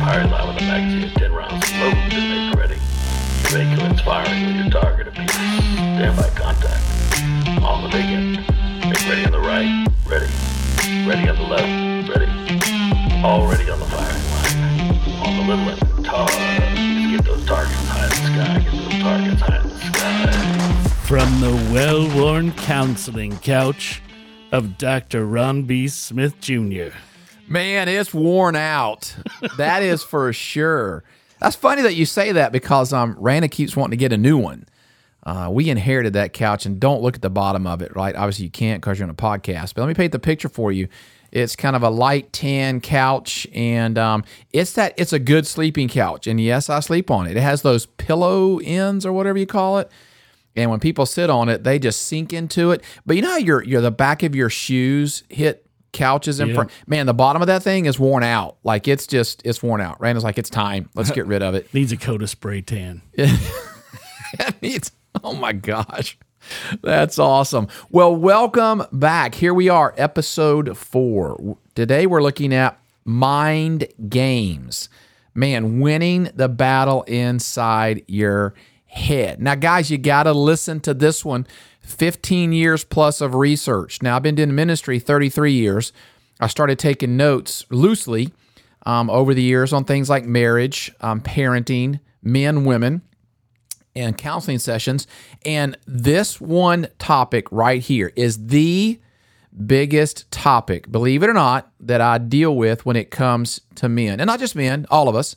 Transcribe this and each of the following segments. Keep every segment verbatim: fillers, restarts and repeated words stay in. fired line with a magazine, ten rounds of load to make ready. To make you inspiring with your target appears. Standby contact. On the begin. Make ready on the right. Ready. Ready on the left. Ready. Already on the firing line. On the little end. Tar. Get those targets high in the sky. Get those targets high in the sky. From the well-worn counseling couch of Doctor Ron B. Smith Junior Man, it's worn out. That is for sure. That's funny that you say that because um, Rana keeps wanting to get a new one. Uh, we inherited that couch, and don't look at the bottom of it, right? Obviously, you can't because you're on a podcast. But let me paint the picture for you. It's kind of a light tan couch, and um, it's that it's a good sleeping couch. And yes, I sleep on it. It has those pillow ends or whatever you call it. And when people sit on it, they just sink into it. But you know how your your the back of your shoes hit couches in yeah. front. Man, the bottom of that thing is worn out. Like it's just it's worn out. Randall's like, it's time. Let's get rid of it. Needs a coat of spray tan. It needs. Oh my gosh, that's awesome. Well, welcome back. Here we are, episode four. Today we're looking at mind games. Man, winning the battle inside your head. Now, guys, you got to listen to this one. fifteen years plus of research. Now, I've been doing ministry thirty-three years. I started taking notes loosely um, over the years on things like marriage, um, parenting, men, women, and counseling sessions. And this one topic right here is the biggest topic, believe it or not, that I deal with when it comes to men. And not just men, all of us.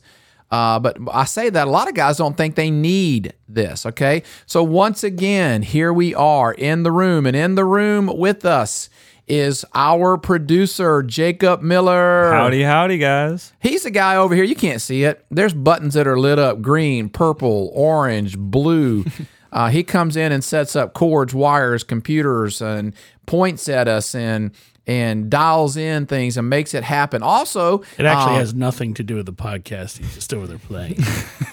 Uh, but I say that a lot of guys don't think they need this, okay? So once again, here we are in the room, and in the room with us is our producer, Jacob Miller. Howdy, howdy, guys. He's the guy over here. You can't see it. There's buttons that are lit up green, purple, orange, blue. uh, he comes in and sets up cords, wires, computers, and points at us, and... and dials in things and makes it happen. Also, it actually um, has nothing to do with the podcast. He's just over there playing.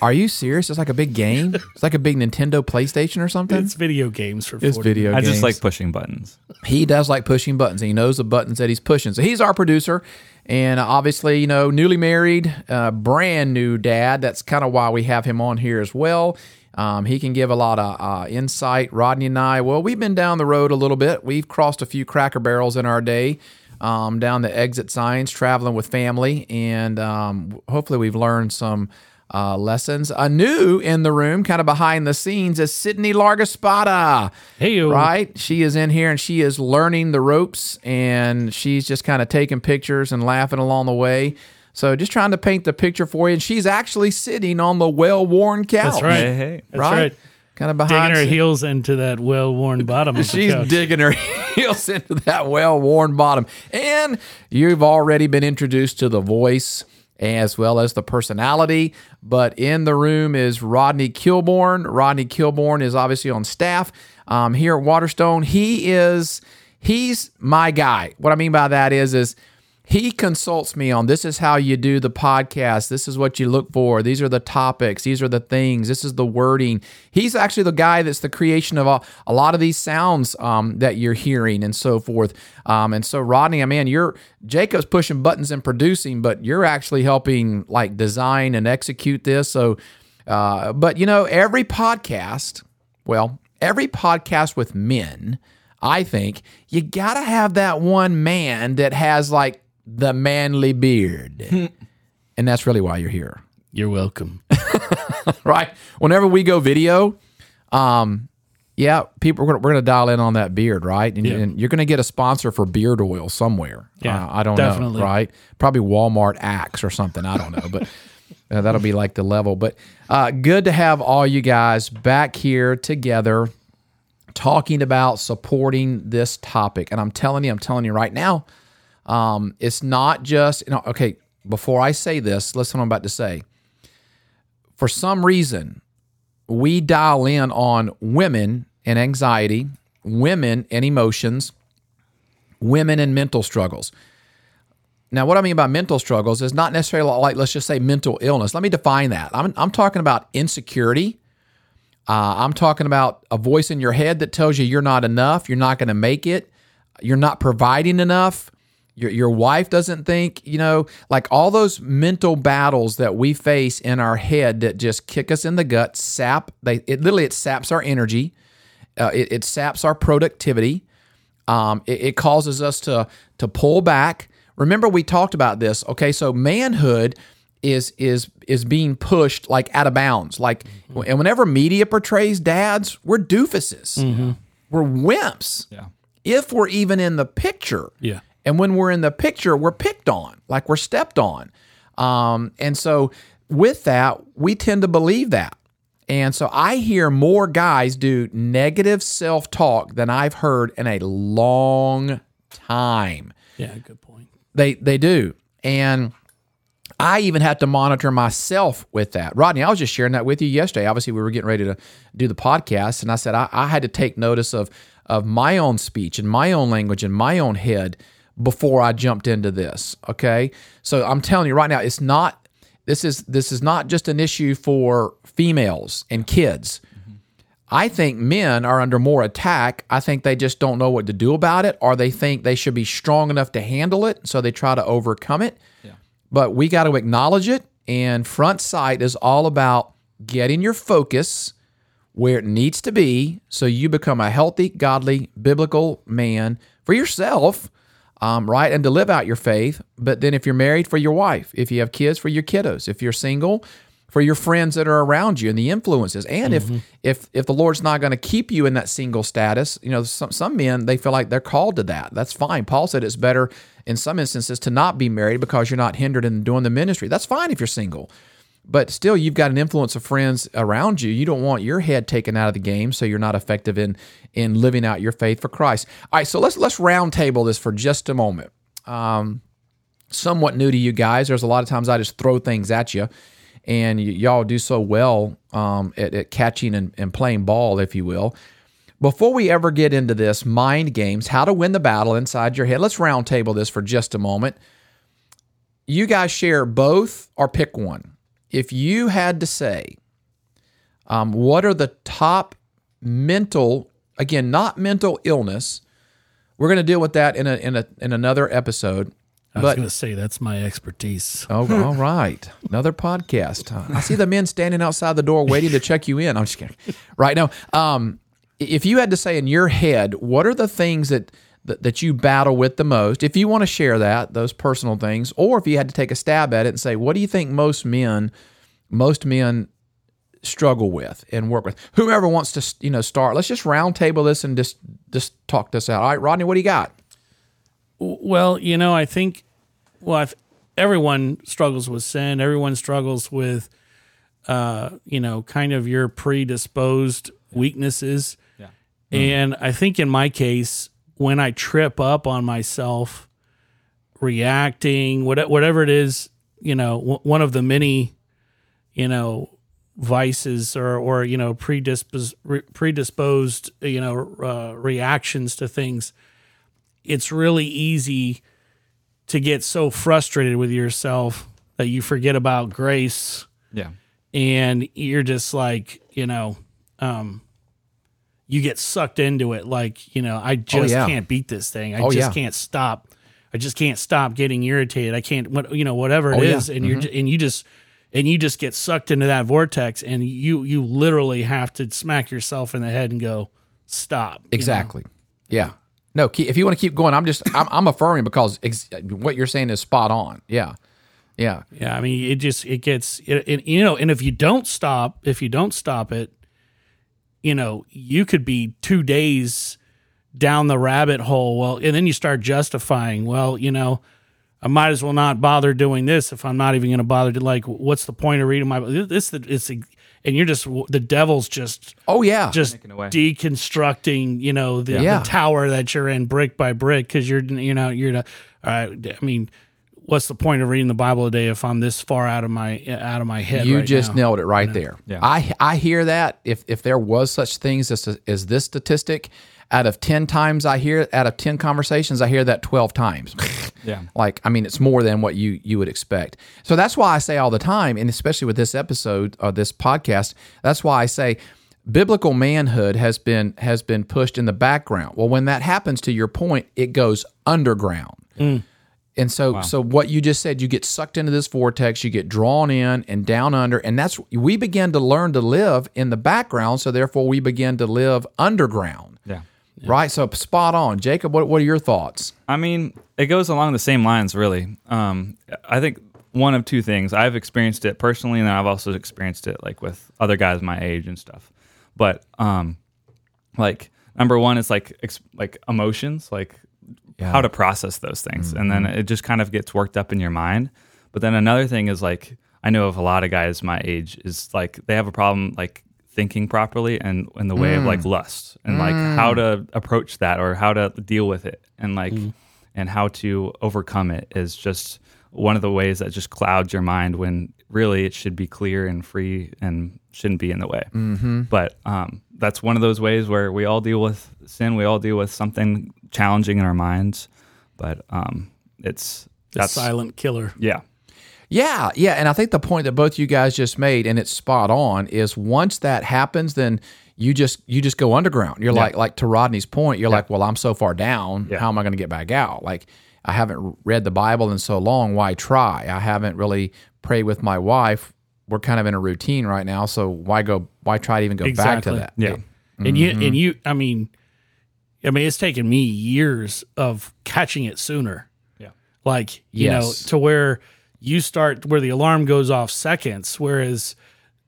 Are you serious? It's like a big game? It's like a big Nintendo PlayStation or something? It's video games for forty. It's video games. I just like pushing buttons. He does like pushing buttons, and he knows the buttons that he's pushing. So he's our producer, and obviously, you know, newly married, uh, brand new dad. That's kind of why we have him on here as well. Um, he can give a lot of uh, insight. Rodney and I, well, we've been down the road a little bit. We've crossed a few Cracker Barrels in our day, um, down the exit signs, traveling with family, and um, hopefully we've learned some uh, lessons. A new in the room, kind of behind the scenes, is Sydney Largespada. Hey, right? She is in here, and she is learning the ropes, and she's just kind of taking pictures and laughing along the way. So just trying to paint the picture for you, and she's actually sitting on the well-worn couch. That's right. Hey, hey. That's right. right. Kind of behind, digging her heels into that well-worn bottom. Of she's the couch. digging her heels into that well-worn bottom, and you've already been introduced to the voice as well as the personality. But in the room is Rodney Kilborn. Rodney Kilborn is obviously on staff um, here at Waterstone. He is he's my guy. What I mean by that is is. He consults me on this is how you do the podcast. This is what you look for. These are the topics. These are the things. This is the wording. He's actually the guy that's the creation of a, a lot of these sounds um, that you're hearing and so forth. Um, and so, Rodney, I mean, you're Jacob's pushing buttons and producing, but you're actually helping like design and execute this. So, uh, but you know, every podcast, well, every podcast with men, I think you gotta have that one man that has like. The manly beard. And that's really why you're here. You're welcome. Right? Whenever we go video, um, yeah, people we're going to dial in on that beard, right? And, yeah. and you're going to get a sponsor for beard oil somewhere. Yeah, uh, I don't definitely. know, right? Probably Walmart Axe or something. I don't know, but uh, that'll be like the level. But uh, good to have all you guys back here together talking about supporting this topic. And I'm telling you, I'm telling you right now, Um, it's not just, you know, okay, before I say this, listen to what I'm about to say. For some reason, we dial in on women and anxiety, women and emotions, women and mental struggles. Now, what I mean by mental struggles is not necessarily like, let's just say mental illness. Let me define that. I'm, I'm talking about insecurity. Uh, I'm talking about a voice in your head that tells you you're not enough, you're not going to make it, you're not providing enough. Your, your wife doesn't think, you know, like all those mental battles that we face in our head that just kick us in the gut, sap, they, it literally, it saps our energy. Uh, it, it saps our productivity. Um, it, it causes us to, to pull back. Remember, we talked about this. Okay. So manhood is, is, is being pushed like out of bounds. Like, mm-hmm. and whenever media portrays dads, we're doofuses. Mm-hmm. We're wimps. Yeah. If we're even in the picture. Yeah. And when we're in the picture, we're picked on, like we're stepped on. Um, and so with that, we tend to believe that. And so I hear more guys do negative self-talk than I've heard in a long time. Yeah, good point. They they do. And I even have to monitor myself with that. Rodney, I was just sharing that with you yesterday. Obviously, we were getting ready to do the podcast, and I said I, I had to take notice of, of my own speech and my own language and my own head before I jumped into this, okay? So I'm telling you right now, it's not this is this is not just an issue for females and kids. Mm-hmm. I think men are under more attack. I think they just don't know what to do about it, or they think they should be strong enough to handle it, so they try to overcome it. Yeah. But we got to acknowledge it, and Front Sight is all about getting your focus where it needs to be so you become a healthy, godly, biblical man for yourself. Um, right, and to live out your faith, but then if you're married, for your wife, if you have kids, for your kiddos, if you're single, for your friends that are around you and the influences, and mm-hmm. if if if the Lord's not going to keep you in that single status, you know, some some men, they feel like they're called to that. That's fine. Paul said it's better in some instances to not be married because you're not hindered in doing the ministry. That's fine if you're single, but still you've got an influence of friends around you. You don't want your head taken out of the game, so you're not effective in in living out your faith for Christ. All right, so let's let's round table this for just a moment. Um, somewhat new to you guys. There's a lot of times I just throw things at you, and y- y'all do so well um, at, at catching and, and playing ball, if you will. Before we ever get into this, mind games, how to win the battle inside your head, let's round table this for just a moment. You guys share both or pick one. If you had to say, um, what are the top mental... Again, not mental illness. We're going to deal with that in a in a in another episode. I was going to say that's my expertise. Oh, all right, another podcast. Huh? I see the men standing outside the door waiting to check you in. I'm just kidding. Right now, um, if you had to say in your head, what are the things that, that that you battle with the most? If you want to share that, those personal things, or if you had to take a stab at it and say, what do you think most men, most men. struggle with and work with? Whoever wants to, you know, start, let's just round table this and just, just talk this out. All right, Rodney, what do you got? Well, you know, I think, well, I've, everyone struggles with sin. Everyone struggles with, uh, you know, kind of your predisposed weaknesses. Yeah. Mm-hmm. And I think in my case, when I trip up on myself reacting, whatever it is, you know, one of the many, you know, vices or, or you know, predisposed, predisposed you know, uh, reactions to things, it's really easy to get so frustrated with yourself that you forget about grace. Yeah. And you're just like, you know, um, you get sucked into it. Like, you know, I just oh, yeah. can't beat this thing. I oh, just yeah. can't stop. I just can't stop getting irritated. I can't, what you know, whatever it oh, is. Yeah. And mm-hmm. you're, and you just, And you just get sucked into that vortex, and you you literally have to smack yourself in the head and go, stop. Exactly. Know? Yeah. No, if you want to keep going, I'm just I'm, I'm affirming because ex- what you're saying is spot on. Yeah. Yeah. Yeah. I mean, it just it gets it, it, you know, and if you don't stop, if you don't stop it, you know, you could be two days down the rabbit hole. Well, and then you start justifying. Well, you know. I might as well not bother doing this if I'm not even going to bother to, like, what's the point of reading my book? This, it's, and you're just, the devil's just, oh, yeah, just deconstructing, you know, the, yeah. the tower that you're in brick by brick because you're, you know, you're, not, all right, I mean, what's the point of reading the Bible today if I'm this far out of my, out of my head? You right just now? nailed it right you know? there. Yeah. I, I hear that. If, if there was such things as, as this statistic, out of ten times I hear, out of ten conversations, I hear that twelve times. Yeah. Like, I mean, it's more than what you, you would expect. So that's why I say all the time, and especially with this episode or this podcast, that's why I say biblical manhood has been has been pushed in the background. Well, when that happens, to your point, it goes underground. Mm. And so, wow. so what you just said, you get sucked into this vortex, you get drawn in and down under, and that's we begin to learn to live in the background. So therefore, we begin to live underground. Yeah. yeah. Right. So spot on, Jacob. What What are your thoughts? I mean, it goes along the same lines, really. Um, I think one of two things. I've experienced it personally, and then I've also experienced it like with other guys my age and stuff. But um, like number one, it's like ex- like emotions, like. Yeah. How to process those things. Mm-hmm. And then it just kind of gets worked up in your mind. But then another thing is like, I know of a lot of guys my age is like, they have a problem like thinking properly and in the way mm. of like lust and mm. like how to approach that or how to deal with it and like, mm. and how to overcome it is just one of the ways that just clouds your mind when really it should be clear and free and shouldn't be in the way. Mm-hmm. But um, that's one of those ways where we all deal with sin. We all deal with something challenging in our minds, but um, it's a silent killer. Yeah. Yeah. Yeah. And I think the point that both you guys just made, and it's spot on, is once that happens, then you just, you just go underground. You're yeah. like, like to Rodney's point, you're yeah. like, well, I'm so far down. Yeah. How am I going to get back out? Like, I haven't read the Bible in so long. Why try? I haven't really prayed with my wife. We're kind of in a routine right now. So why go, why try to even go exactly. back to that? Yeah. Mm-hmm. And you, and you, I mean, I mean, it's taken me years of catching it sooner. Yeah. Like, you yes. know, to where you start, where the alarm goes off seconds. Whereas,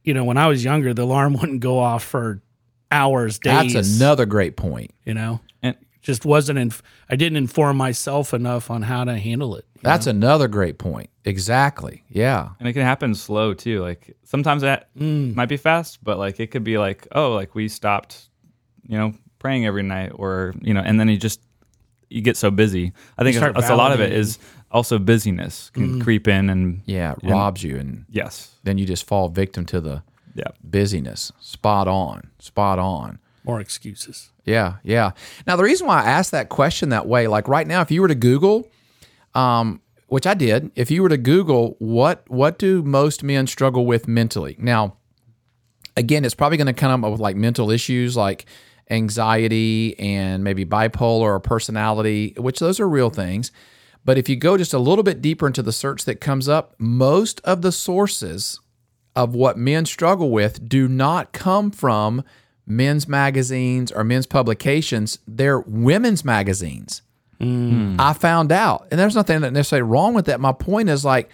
you know, when I was younger, the alarm wouldn't go off for hours, days. That's another great point. You know, and just wasn't, inf- I didn't inform myself enough on how to handle it. That's know? another great point. Exactly. Yeah. And it can happen slow too. Like sometimes that mm. might be fast, but like it could be like, oh, like we stopped, you know, praying every night or, you know, and then you just, you get so busy. I think it's, it's a lot of it is also busyness can mm. creep in and. Yeah, it robs you. And yes. Then you just fall victim to the yeah. busyness. Spot on. Spot on. More excuses. Yeah, yeah. Now, the reason why I asked that question that way, like right now, if you were to Google, um, which I did, if you were to Google, what what do most men struggle with mentally? Now, again, it's probably going to come up with like mental issues like anxiety and maybe bipolar or personality, which those are real things. But if you go just a little bit deeper into the search that comes up, most of the sources of what men struggle with do not come from men's magazines or men's publications. They're women's magazines. Mm. I found out. And there's nothing necessarily wrong with that. My point is like,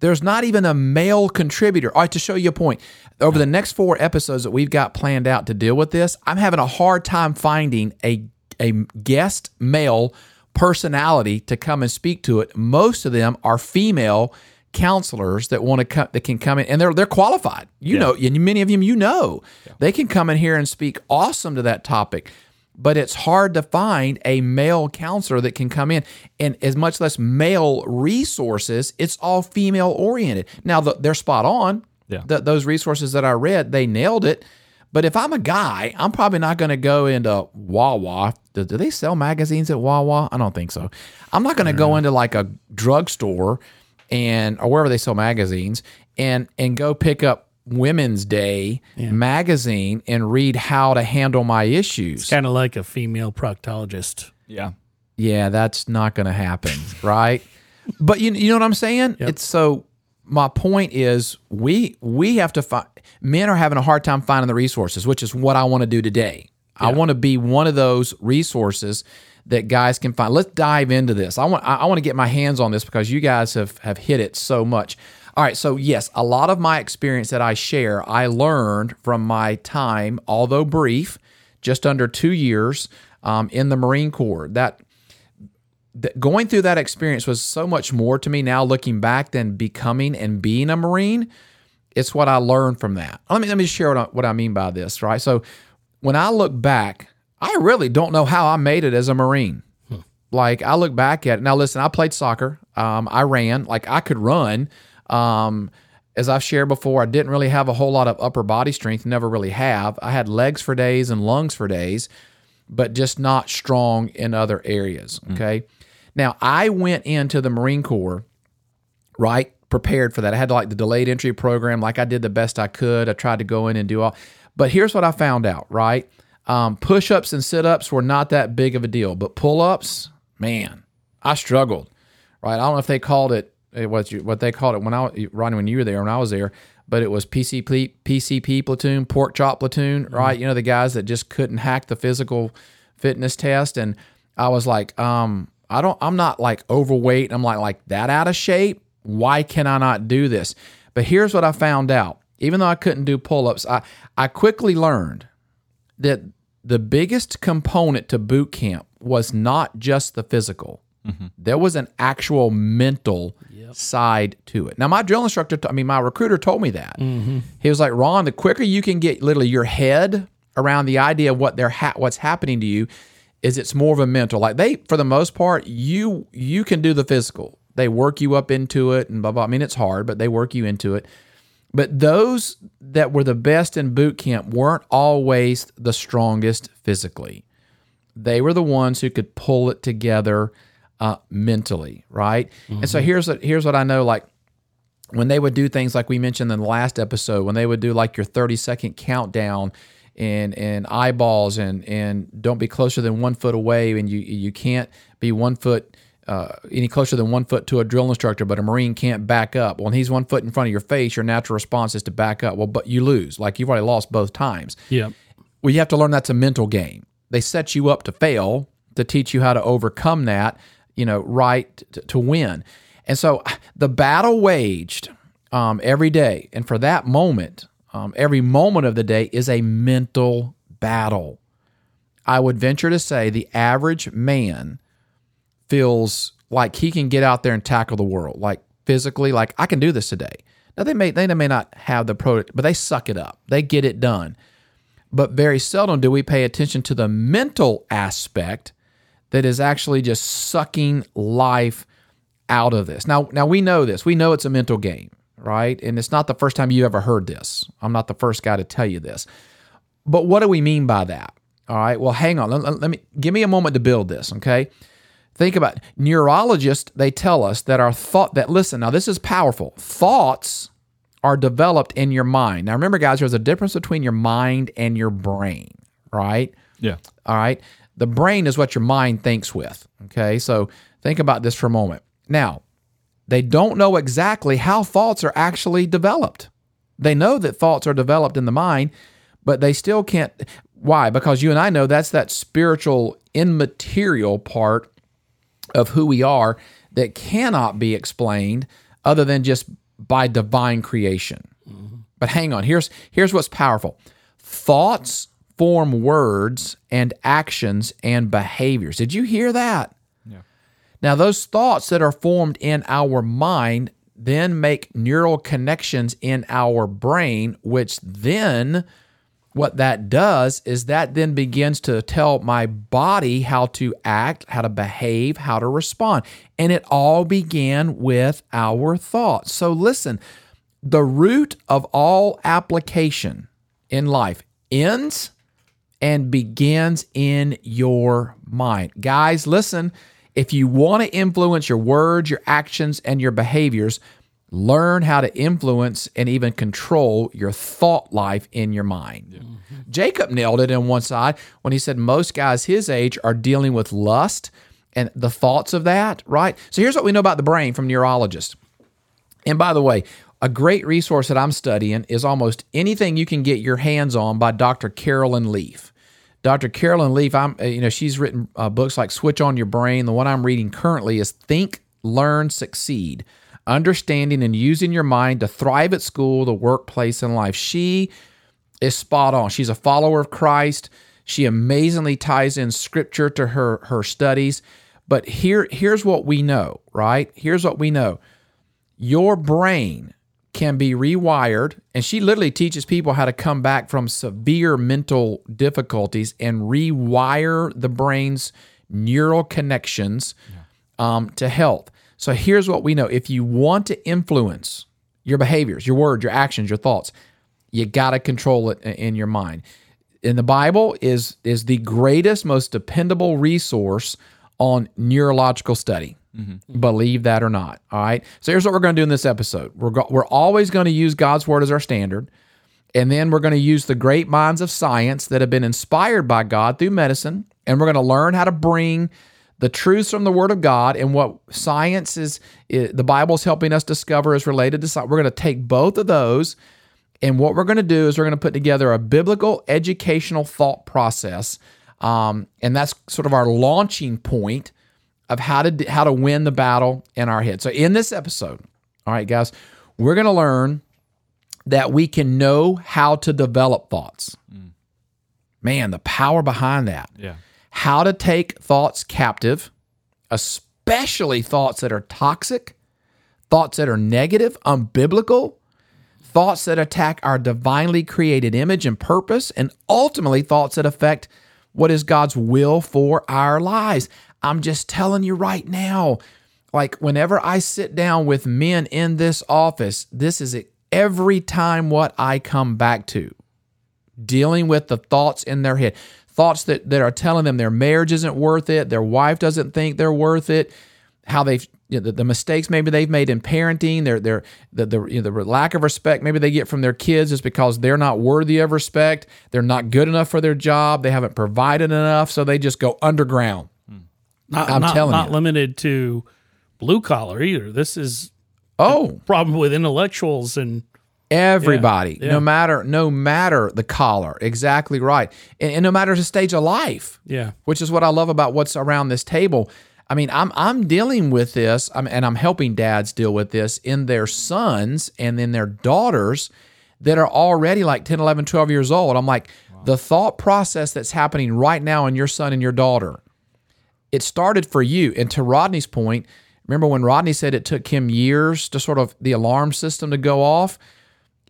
there's not even a male contributor. All right, to show you a point, over the next four episodes that we've got planned out to deal with this, I'm having a hard time finding a a guest male personality to come and speak to it. Most of them are female counselors that want to come, that can come in, and they're they're qualified. You yeah. know, and many of them you know. Yeah. They can come in here and speak awesome to that topic. But it's hard to find a male counselor that can come in, and as much less male resources. It's all female oriented. Now the, they're spot on. Yeah. The, those resources that I read, they nailed it. But if I'm a guy, I'm probably not going to go into Wawa. Do, do they sell magazines at Wawa? I don't think so. I'm not going to go into like a drugstore and or wherever they sell magazines and and go pick up Women's Day yeah. magazine and read how to handle my issues. It's kind of like a female proctologist. Yeah. Yeah, that's not going to happen, right? But you you know what I'm saying? Yep. It's so my point is we we have to find men are having a hard time finding the resources, which is what I want to do today. Yeah. I want to be one of those resources that guys can find. Let's dive into this. I want I, I want to get my hands on this because you guys have have hit it so much. All right, so yes, a lot of my experience that I share, I learned from my time, although brief, just under two years um, in the Marine Corps. That, that going through that experience was so much more to me now looking back than becoming and being a Marine. It's what I learned from that. Let me let me share what I, what I mean by this, right? So when I look back, I really don't know how I made it as a Marine. Hmm. Like I look back at it. Now listen, I played soccer. Um, I ran. Like I could run. Um, as I've shared before, I didn't really have a whole lot of upper body strength, never really have. I had legs for days and lungs for days, but just not strong in other areas, okay? Mm. Now, I went into the Marine Corps, right, prepared for that. I had like the delayed entry program, like I did the best I could. I tried to go in and do all. But here's what I found out, right? Um, push-ups and sit-ups were not that big of a deal, but pull-ups, man, I struggled. right? I don't know if they called it, it was what they called it when I, Ronnie, when you were there, when I was there, but it was P C P, P C P platoon, pork chop platoon, right? Mm-hmm. You know, the guys that just couldn't hack the physical fitness test. And I was like, um, I don't, I'm not like overweight. I'm like, like that out of shape. Why can I not do this? But here's what I found out. Even though I couldn't do pull-ups, I, I quickly learned that the biggest component to boot camp was not just the physical. Mm-hmm. There was an actual mental yep. side to it. Now, my drill instructor, t- I mean, my recruiter told me that. Mm-hmm. He was like, Ron, the quicker you can get literally your head around the idea of what they're ha- what's happening to you, is it's more of a mental. Like they, for the most part, you you can do the physical. They work you up into it and blah, blah. I mean, it's hard, but they work you into it. But those that were the best in boot camp weren't always the strongest physically. They were the ones who could pull it together uh, mentally, right? Mm-hmm. And so here's what, here's what I know. Like when they would do things like we mentioned in the last episode, when they would do like your thirty-second countdown and and eyeballs and and don't be closer than one foot away, and you you can't be one foot Uh, any closer than one foot to a drill instructor, but a Marine can't back up. When he's one foot in front of your face, your natural response is to back up. Well, but you lose. Like you've already lost both times. Yeah. Well, you have to learn that's a mental game. They set you up to fail to teach you how to overcome that, you know, right to, to win. And so the battle waged um, every day, and for that moment, um, every moment of the day is a mental battle. I would venture to say the average man feels like he can get out there and tackle the world, like physically, like I can do this today. Now they may they may not have the product, but they suck it up. They get it done. But very seldom do we pay attention to the mental aspect that is actually just sucking life out of this. Now, now we know this. We know it's a mental game, right? And it's not the first time you ever heard this. I'm not the first guy to tell you this. But what do we mean by that? All right. Well, hang on. Let, let me give me a moment to build this, okay? Think about it. Neurologists, they tell us that our thought, that listen, now this is powerful. Thoughts are developed in your mind. Now remember, guys, there's a difference between your mind and your brain, right? Yeah. All right. The brain is what your mind thinks with, okay? So think about this for a moment. Now, they don't know exactly how thoughts are actually developed. They know that thoughts are developed in the mind, but they still can't. Why? Because you and I know that's that spiritual, immaterial part of who we are that cannot be explained other than just by divine creation. Mm-hmm. But hang on, here's here's what's powerful. Thoughts form words and actions and behaviors. Did you hear that? Yeah. Now, those thoughts that are formed in our mind then make neural connections in our brain, which then what that does is that then begins to tell my body how to act, how to behave, how to respond. And it all began with our thoughts. So listen, the root of all application in life ends and begins in your mind. Guys, listen, if you want to influence your words, your actions, and your behaviors, learn how to influence and even control your thought life in your mind. Yeah. Mm-hmm. Jacob nailed it on one side when he said most guys his age are dealing with lust and the thoughts of that, right? So here's what we know about the brain from neurologists. And by the way, a great resource that I'm studying is almost anything you can get your hands on by Doctor Carolyn Leaf. Doctor Carolyn Leaf, I'm, you know, she's written uh, books like Switch On Your Brain. The one I'm reading currently is Think, Learn, Succeed. Understanding and using your mind to thrive at school, the workplace, and life. She is spot on. She's a follower of Christ. She amazingly ties in Scripture to her, her studies. But here, here's what we know, right? Here's what we know. Your brain can be rewired, and she literally teaches people how to come back from severe mental difficulties and rewire the brain's neural connections um, to health. So here's what we know. If you want to influence your behaviors, your words, your actions, your thoughts, you got to control it in your mind. And the Bible is, is the greatest, most dependable resource on neurological study. Mm-hmm. Believe that or not, all right? So here's what we're going to do in this episode. We're go- we're always going to use God's Word as our standard, and then we're going to use the great minds of science that have been inspired by God through medicine, and we're going to learn how to bring the truths from the Word of God and what science is, is the Bible is helping us discover is related to science. We're going to take both of those, and what we're going to do is we're going to put together a biblical educational thought process, um, and that's sort of our launching point of how to how to win the battle in our head. So in this episode, all right, guys, we're going to learn that we can know how to develop thoughts. Mm. Man, the power behind that. Yeah. How to take thoughts captive, especially thoughts that are toxic, thoughts that are negative, unbiblical, thoughts that attack our divinely created image and purpose, and ultimately thoughts that affect what is God's will for our lives. I'm just telling you right now, like whenever I sit down with men in this office, this is every time what I come back to, dealing with the thoughts in their head. Thoughts that, that are telling them their marriage isn't worth it, their wife doesn't think they're worth it, how they've you know, the, the mistakes maybe they've made in parenting, their their the the, you know, the lack of respect maybe they get from their kids is because they're not worthy of respect, they're not good enough for their job, they haven't provided enough, so they just go underground. Not, I'm not, telling not you, not limited to blue collar either. This is oh a problem with intellectuals and. Everybody, yeah, yeah. no matter no matter the collar, exactly right, and, and no matter the stage of life, yeah, which is what I love about what's around this table. I mean, I'm I'm dealing with this, I'm, and I'm helping dads deal with this in their sons and in their daughters that are already like ten, eleven, twelve years old. I'm like, wow. The thought process that's happening right now in your son and your daughter, it started for you, and to Rodney's point, remember when Rodney said it took him years to sort of the alarm system to go off?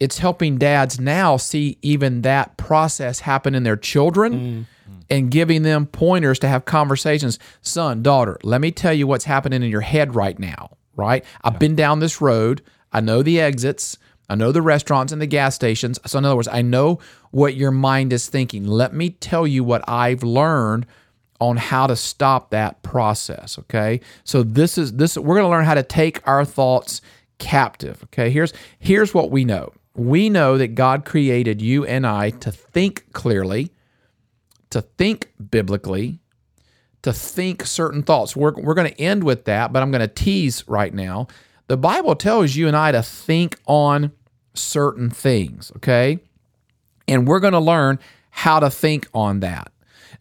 It's helping dads now see even that process happen in their children mm-hmm. and giving them pointers to have conversations. Son, daughter, let me tell you what's happening in your head right now, right? I've yeah. been down this road. I know the exits. I know the restaurants and the gas stations. So in other words, I know what your mind is thinking. Let me tell you what I've learned on how to stop that process, okay? So this is this we're going to learn how to take our thoughts captive, okay? Here's here's what we know. We know that God created you and I to think clearly, to think biblically, to think certain thoughts. We're, we're going to end with that, but I'm going to tease right now. The Bible tells you and I to think on certain things, okay? And we're going to learn how to think on that.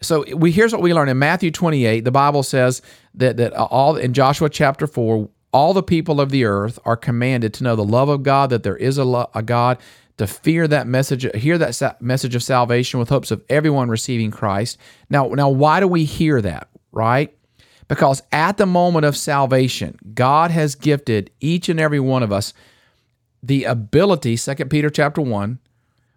So we here's what we learn. In Matthew twenty-eight, the Bible says that, that all in Joshua chapter four, all the people of the earth are commanded to know the love of God, that there is a, lo- a God, to fear that message, hear that sa- message of salvation with hopes of everyone receiving Christ. Now, now, why do we hear that, right? Because at the moment of salvation, God has gifted each and every one of us the ability, Second Peter chapter one,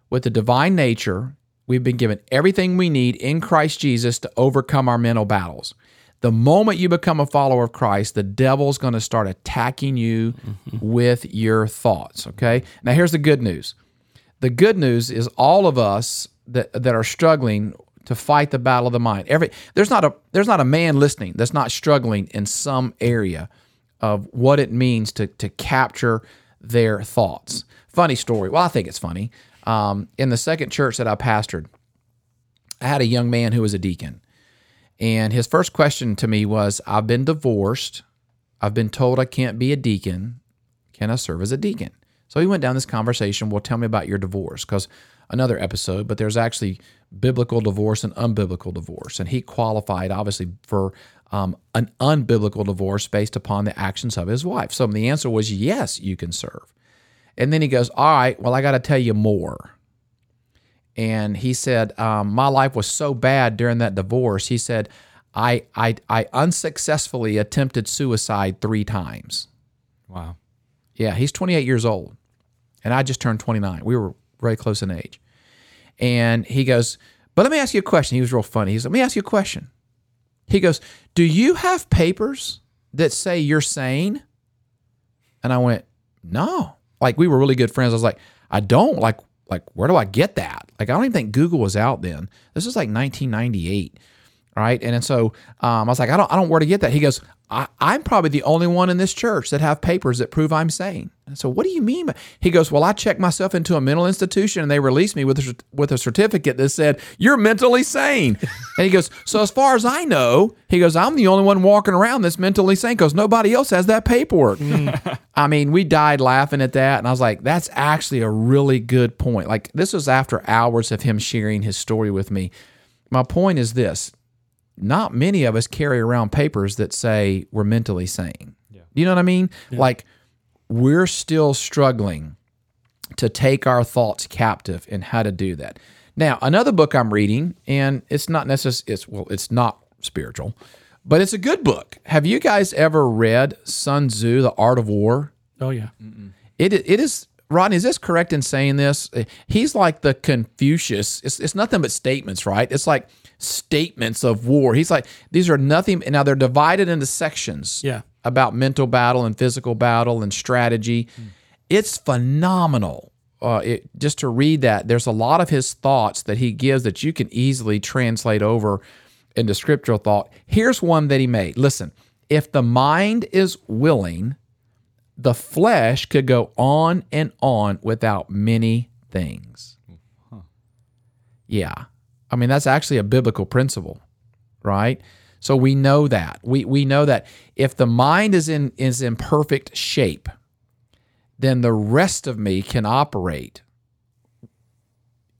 with the divine nature, we've been given everything we need in Christ Jesus to overcome our mental battles. The moment you become a follower of Christ, the devil's going to start attacking you mm-hmm. with your thoughts, okay? Now, here's the good news. The good news is all of us that, that are struggling to fight the battle of the mind. Every there's not a there's not a man listening that's not struggling in some area of what it means to, to capture their thoughts. Funny story. Well, I think it's funny. Um, in the second church that I pastored, I had a young man who was a deacon. And his first question to me was, I've been divorced. I've been told I can't be a deacon. Can I serve as a deacon? So he went down this conversation, well, tell me about your divorce, because another episode, but there's actually biblical divorce and unbiblical divorce. And he qualified, obviously, for um, an unbiblical divorce based upon the actions of his wife. So the answer was, yes, you can serve. And then he goes, all right, well, I got to tell you more. And he said, um, my life was so bad during that divorce. He said, I, I I unsuccessfully attempted suicide three times. Wow. Yeah, he's twenty-eight years old, and I just turned twenty-nine. We were very close in age. And he goes, but let me ask you a question. He was real funny. He said, let me ask you a question. He goes, do you have papers that say you're sane? And I went, no. Like, we were really good friends. I was like, I don't. Like, Like, where do I get that? Like, I don't even think Google was out then. This was like nineteen ninety-eight. right? And, and so um, I was like, I don't, I don't know where to get that. He goes, I, I'm probably the only one in this church that have papers that prove I'm sane. And so what do you mean? He goes, well, I checked myself into a mental institution and they released me with a, with a certificate that said, you're mentally sane. And he goes, so as far as I know, he goes, I'm the only one walking around that's mentally sane because nobody else has that paperwork. Mm. I mean, we died laughing at that. And I was like, that's actually a really good point. Like, this was after hours of him sharing his story with me. My point is this. Not many of us carry around papers that say we're mentally sane. Yeah. You know what I mean? Yeah. Like, we're still struggling to take our thoughts captive and how to do that. Now, another book I'm reading, and it's not necess- it's well, it's not spiritual, but it's a good book. Have you guys ever read Sun Tzu, The Art of War? Oh, yeah. Mm-mm. It It is... Rodney, is this correct in saying this? He's like the Confucius. It's, it's nothing but statements, right? It's like statements of war. He's like, these are nothing. Now, they're divided into sections yeah. about mental battle and physical battle and strategy. Mm. It's phenomenal uh, it, just to read that. There's a lot of his thoughts that he gives that you can easily translate over into scriptural thought. Here's one that he made. Listen, if the mind is willing, the flesh could go on and on without many things. Huh. Yeah. I mean, that's actually a biblical principle, right? So we know that. We we know that if the mind is in is in perfect shape, then the rest of me can operate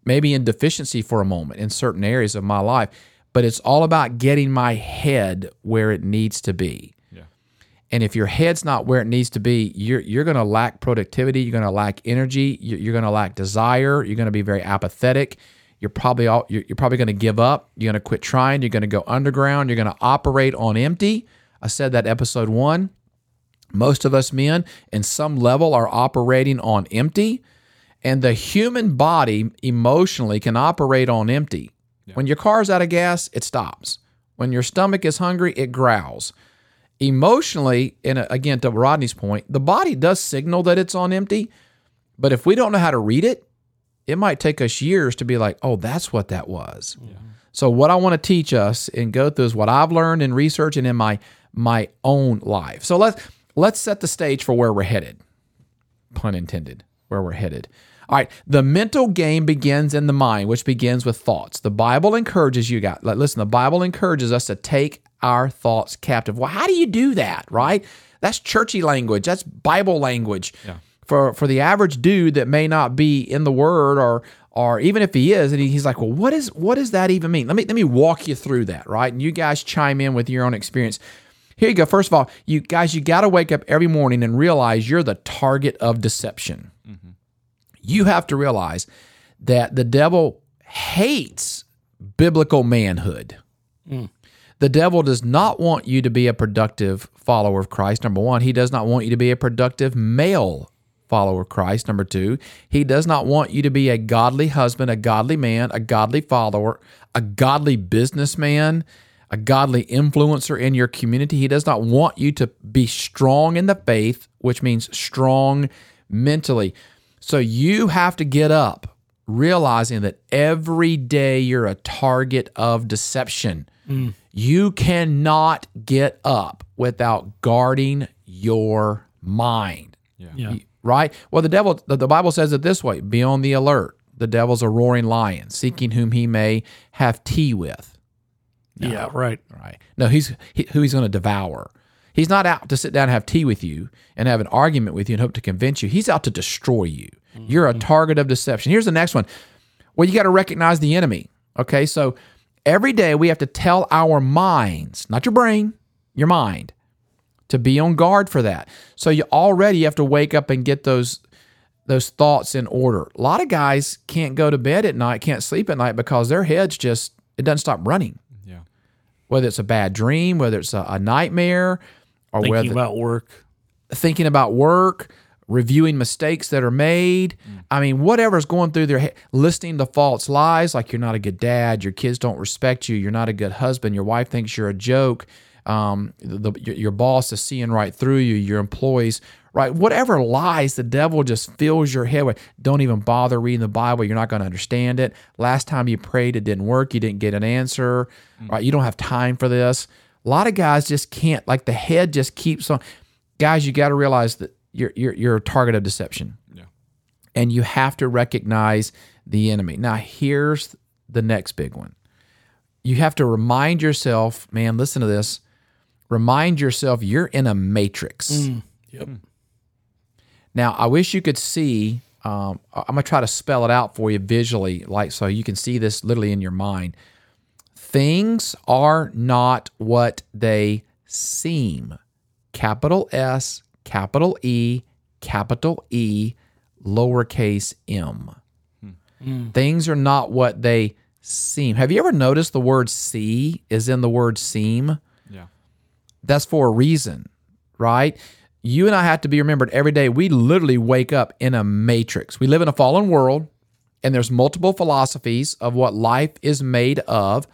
maybe in deficiency for a moment in certain areas of my life, but it's all about getting my head where it needs to be. And if your head's not where it needs to be, you're you're going to lack productivity, you're going to lack energy, you're, you're going to lack desire, you're going to be very apathetic, you're probably all, you're, you're probably going to give up, you're going to quit trying, you're going to go underground, you're going to operate on empty. I said that episode one. Most of us men in some level are operating on empty, and the human body emotionally can operate on empty. Yeah. When your car's out of gas, it stops. When your stomach is hungry, it growls. Emotionally, and again, to Rodney's point, the body does signal that it's on empty, but if we don't know how to read it, it might take us years to be like, oh, that's what that was. Yeah. So what I want to teach us and go through is what I've learned in research and in my my own life. So let's, let's set the stage for where we're headed. Pun intended, where we're headed. All right, the mental game begins in the mind, which begins with thoughts. The Bible encourages you guys, listen, the Bible encourages us to take our thoughts captive. Well, how do you do that, right? That's churchy language. That's Bible language. Yeah. For for the average dude that may not be in the Word, or or even if he is, and he, he's like, well, what is what does that even mean? Let me let me walk you through that, right? And you guys chime in with your own experience. Here you go. First of all, you guys, you got to wake up every morning and realize you're the target of deception. Mm-hmm. You have to realize that the devil hates biblical manhood. Mm. The devil does not want you to be a productive follower of Christ, number one. He does not want you to be a productive male follower of Christ, number two. He does not want you to be a godly husband, a godly man, a godly follower, a godly businessman, a godly influencer in your community. He does not want you to be strong in the faith, which means strong mentally. So you have to get up realizing that every day you're a target of deception. Mm. You cannot get up without guarding your mind, yeah. Yeah. Right? Well, the devil, the Bible says it this way, be on the alert. The devil's a roaring lion, seeking whom he may have tea with. No, yeah, right. Right. No, he's he, who he's going to devour. He's not out to sit down and have tea with you and have an argument with you and hope to convince you. He's out to destroy you. Mm-hmm. You're a target of deception. Here's the next one. Well, you got to recognize the enemy, okay? So every day we have to tell our minds, not your brain, your mind, to be on guard for that. So you already have to wake up and get those those thoughts in order. A lot of guys can't go to bed at night, can't sleep at night because their head's just, it doesn't stop running. Yeah. Whether it's a bad dream, whether it's a, a nightmare, or thinking whether... Thinking about work. Thinking about work, reviewing mistakes that are made. Mm. I mean, whatever's going through their head, listening to false lies, like you're not a good dad, your kids don't respect you, you're not a good husband, your wife thinks you're a joke, um, the, your, your boss is seeing right through you, your employees right? Whatever lies the devil just fills your head with. Don't even bother reading the Bible. You're not going to understand it. Last time you prayed, it didn't work. You didn't get an answer. Mm-hmm. Right? You don't have time for this. A lot of guys just can't, like the head just keeps on. Guys, you got to realize that you're, you're, you're a target of deception. Yeah. And you have to recognize the enemy. Now, here's the next big one. You have to remind yourself, man, listen to this. Remind yourself you're in a matrix. Mm. Yep. Now, I wish you could see, um, I'm going to try to spell it out for you visually, like so you can see this literally in your mind. Things are not what they seem. Capital S, capital E, capital E, lowercase m. Mm. Things are not what they seem. Have you ever noticed the word see is in the word seem? Yeah. That's for a reason, right? You and I have to be remembered every day. We literally wake up in a matrix. We live in a fallen world, and there's multiple philosophies of what life is made of.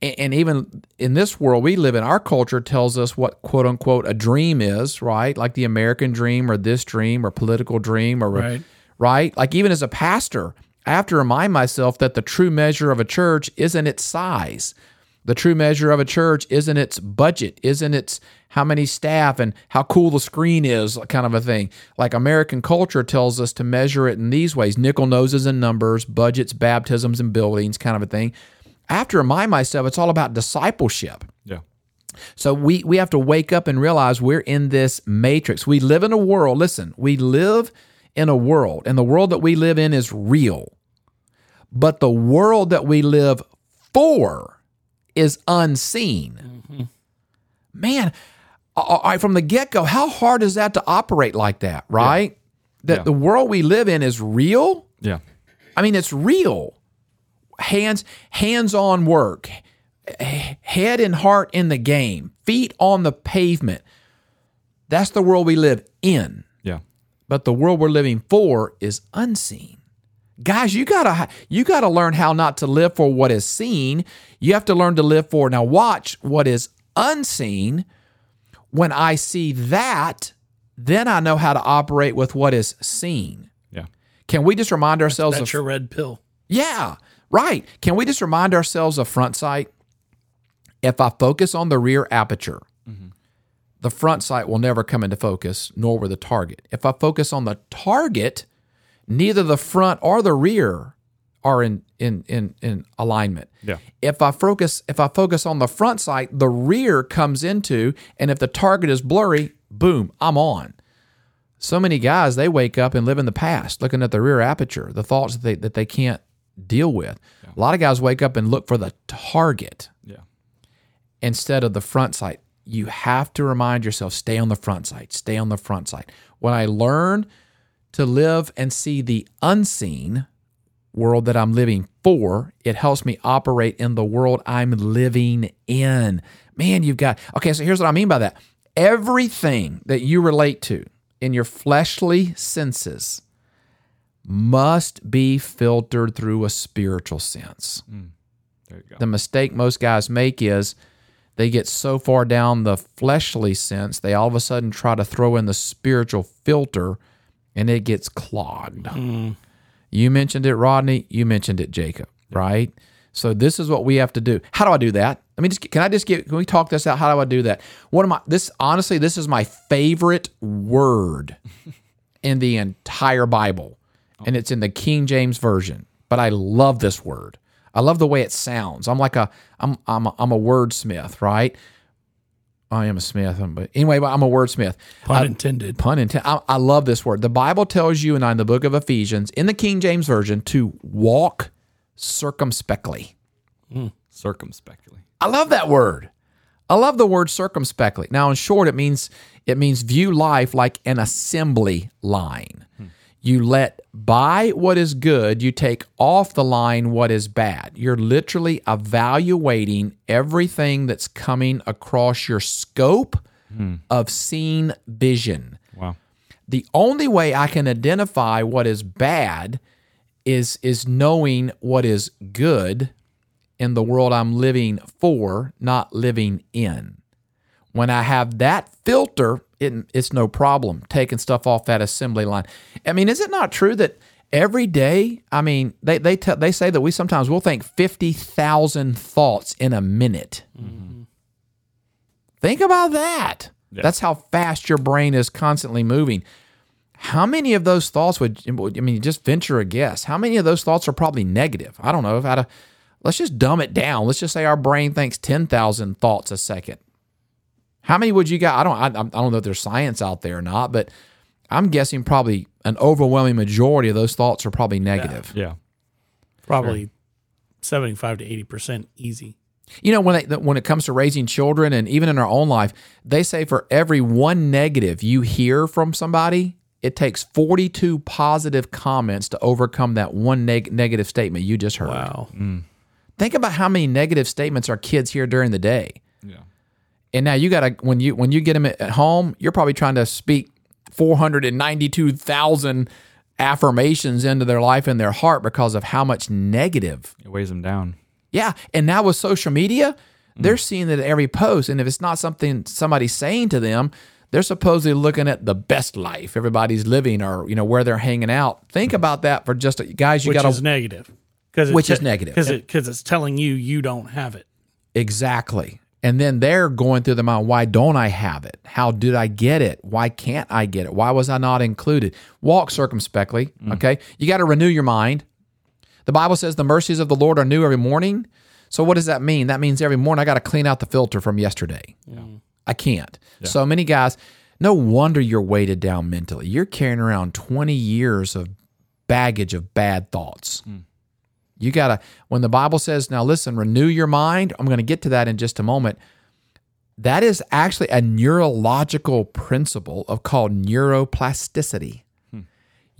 And even in this world we live in, our culture tells us what, quote unquote, a dream is, right? Like the American dream or this dream or political dream or, right? right? Like even as a pastor, I have to remind myself that the true measure of a church isn't its size. The true measure of a church isn't its budget, isn't its how many staff and how cool the screen is, kind of a thing. Like American culture tells us to measure it in these ways, nickel noses and numbers, budgets, baptisms, and buildings, kind of a thing. I have to remind myself it's all about discipleship. Yeah. So we, we have to wake up and realize we're in this matrix. We live in a world, listen, we live in a world, and the world that we live in is real. But the world that we live for is unseen. Mm-hmm. Man, all right, from the get-go, how hard is that to operate like that, right? Yeah. That yeah. the world we live in is real? Yeah. I mean, it's real. Hands, hands-on work, head and heart in the game, feet on the pavement. That's the world we live in. Yeah. But the world we're living for is unseen. Guys, you gotta you gotta learn how not to live for what is seen. You have to learn to live for, now watch, what is unseen. When I see that, then I know how to operate with what is seen. Yeah. Can we just remind ourselves that's, that's of... That's your red pill. Yeah, right. Can we just remind ourselves of front sight? If I focus on the rear aperture, mm-hmm. the front sight will never come into focus, nor will the target. If I focus on the target... neither the front or the rear are in in in, in alignment. Yeah. If I focus if I focus on the front sight, the rear comes into, and if the target is blurry, boom, I'm on. So many guys, they wake up and live in the past, looking at the rear aperture, the thoughts that they that they can't deal with. Yeah. A lot of guys wake up and look for the target yeah. instead of the front sight. You have to remind yourself, stay on the front sight, stay on the front sight. When I learned to live and see the unseen world that I'm living for, it helps me operate in the world I'm living in. Man, you've got... Okay, so here's what I mean by that. Everything that you relate to in your fleshly senses must be filtered through a spiritual sense. Mm, there you go. The mistake most guys make is they get so far down the fleshly sense, they all of a sudden try to throw in the spiritual filter, and it gets clogged. Mm. You mentioned it, Rodney. You mentioned it, Jacob. Right? So this is what we have to do. How do I do that? I mean, just, can I just get? Can we talk this out? How do I do that? One of my this honestly, this is my favorite word in the entire Bible, oh. and it's in the King James Version. But I love this word. I love the way it sounds. I'm like a I'm I'm a, I'm a wordsmith, right? I am a smith, but anyway, I'm a wordsmith. Pun intended. I, pun intended. I, I love this word. The Bible tells you, and in the book of Ephesians, in the King James Version, to walk circumspectly. Mm, circumspectly. I love that word. I love the word circumspectly. Now, in short, it means it means view life like an assembly line. Hmm. You let by what is good, you take off the line what is bad. You're literally evaluating everything that's coming across your scope hmm. of seen vision. Wow. The only way I can identify what is bad is, is knowing what is good in the world I'm living for, not living in. When I have that filter, it, it's no problem taking stuff off that assembly line. I mean, is it not true that every day, I mean, they they t- they say that we sometimes will think fifty thousand thoughts in a minute. Mm-hmm. Think about that. Yeah. That's how fast your brain is constantly moving. How many of those thoughts would, I mean, just venture a guess. How many of those thoughts are probably negative? I don't know. If I'd, let's just dumb it down. Let's just say our brain thinks ten thousand thoughts a second. How many would you got? I don't I, I don't know if there's science out there or not, but I'm guessing probably an overwhelming majority of those thoughts are probably negative. Yeah. yeah. Probably sure. seventy-five to eighty percent easy. You know, when, they, when it comes to raising children and even in our own life, they say for every one negative you hear from somebody, it takes forty-two positive comments to overcome that one neg- negative statement you just heard. Wow. Mm. Think about how many negative statements our kids hear during the day. Yeah. And now you got to, when you when you get them at home, you're probably trying to speak four hundred ninety-two thousand affirmations into their life and their heart because of how much negative. It weighs them down. Yeah, and now with social media, they're seeing it at every post, and if it's not something somebody's saying to them, they're supposedly looking at the best life everybody's living, or you know where they're hanging out. Think about that for just a, guys. You got which is negative, which is negative because it because it's telling you you don't have it exactly, and then they're going through the mind. Why don't I have it? How did I get it? Why can't I get it? Why was I not included? Walk circumspectly. Mm. Okay, you got to renew your mind. The Bible says the mercies of the Lord are new every morning. So what does that mean? That means every morning I got to clean out the filter from yesterday. Yeah. I can't. Yeah. So many guys, no wonder you're weighted down mentally. You're carrying around twenty years of baggage of bad thoughts. Mm. You got to, when the Bible says, now listen, renew your mind, I'm going to get to that in just a moment. That is actually a neurological principle of called neuroplasticity.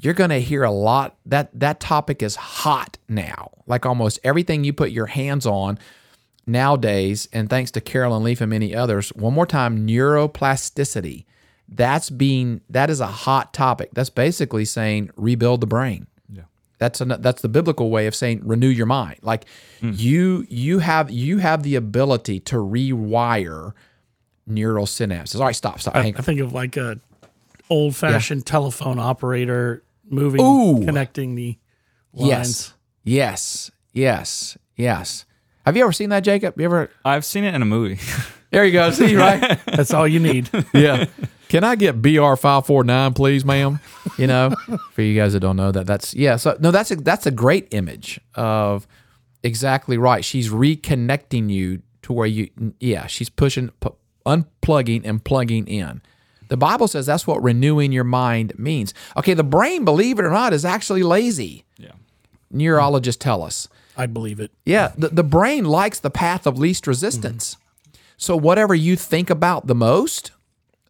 You're going to hear a lot. That that topic is hot now. Like almost everything you put your hands on nowadays, and thanks to Carolyn Leaf and many others, one more time, neuroplasticity. That's being that is a hot topic. That's basically saying rebuild the brain. Yeah. That's an, that's the biblical way of saying renew your mind. Like mm. you you have you have the ability to rewire neural synapses. All right, stop, stop. I, I think of like a old-fashioned yeah. telephone operator moving, Ooh. connecting the lines. Yes, yes, yes, yes. Have you ever seen that, Jacob? You ever? I've seen it in a movie. There you go. See, right? That's all you need. Yeah. Can I get B R five forty-nine, please, ma'am? You know, for you guys that don't know that, that's yeah. So no, that's a, that's a great image of exactly right. She's reconnecting you to where you. Yeah, she's pushing, p- unplugging, and plugging in. The Bible says that's what renewing your mind means. Okay, the brain, believe it or not, is actually lazy. Yeah. Neurologists tell us. I believe it. Yeah, the, the brain likes the path of least resistance. Mm-hmm. So whatever you think about the most,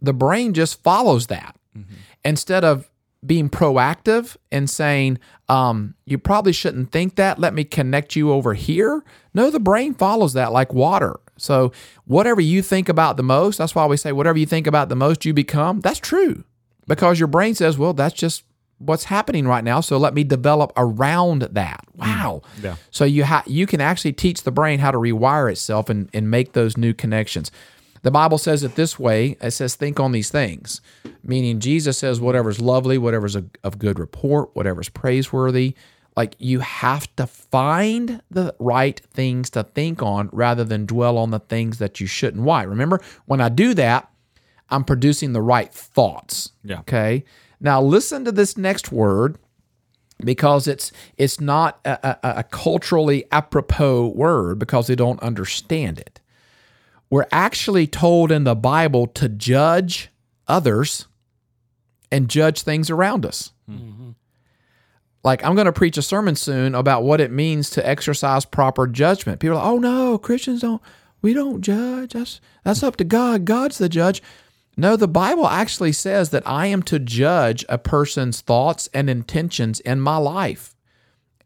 the brain just follows that. Mm-hmm. Instead of being proactive and saying, um, you probably shouldn't think that, let me connect you over here. No, the brain follows that like water. So whatever you think about the most, that's why we say whatever you think about the most you become, that's true. Because your brain says, well, that's just what's happening right now, so let me develop around that. Wow. Yeah. So you ha- you can actually teach the brain how to rewire itself and, and make those new connections. The Bible says it this way. It says, think on these things, meaning Jesus says whatever's lovely, whatever's a, of good report, whatever's praiseworthy. Like you have to find the right things to think on rather than dwell on the things that you shouldn't. Why? Remember, when I do that, I'm producing the right thoughts. Yeah. Okay. Now listen to this next word because it's it's not a, a, a culturally apropos word because they don't understand it. We're actually told in the Bible to judge others and judge things around us. Mm-hmm. Like, I'm going to preach a sermon soon about what it means to exercise proper judgment. People are like, oh, no, Christians don't, we don't judge. That's, that's up to God. God's the judge. No, the Bible actually says that I am to judge a person's thoughts and intentions in my life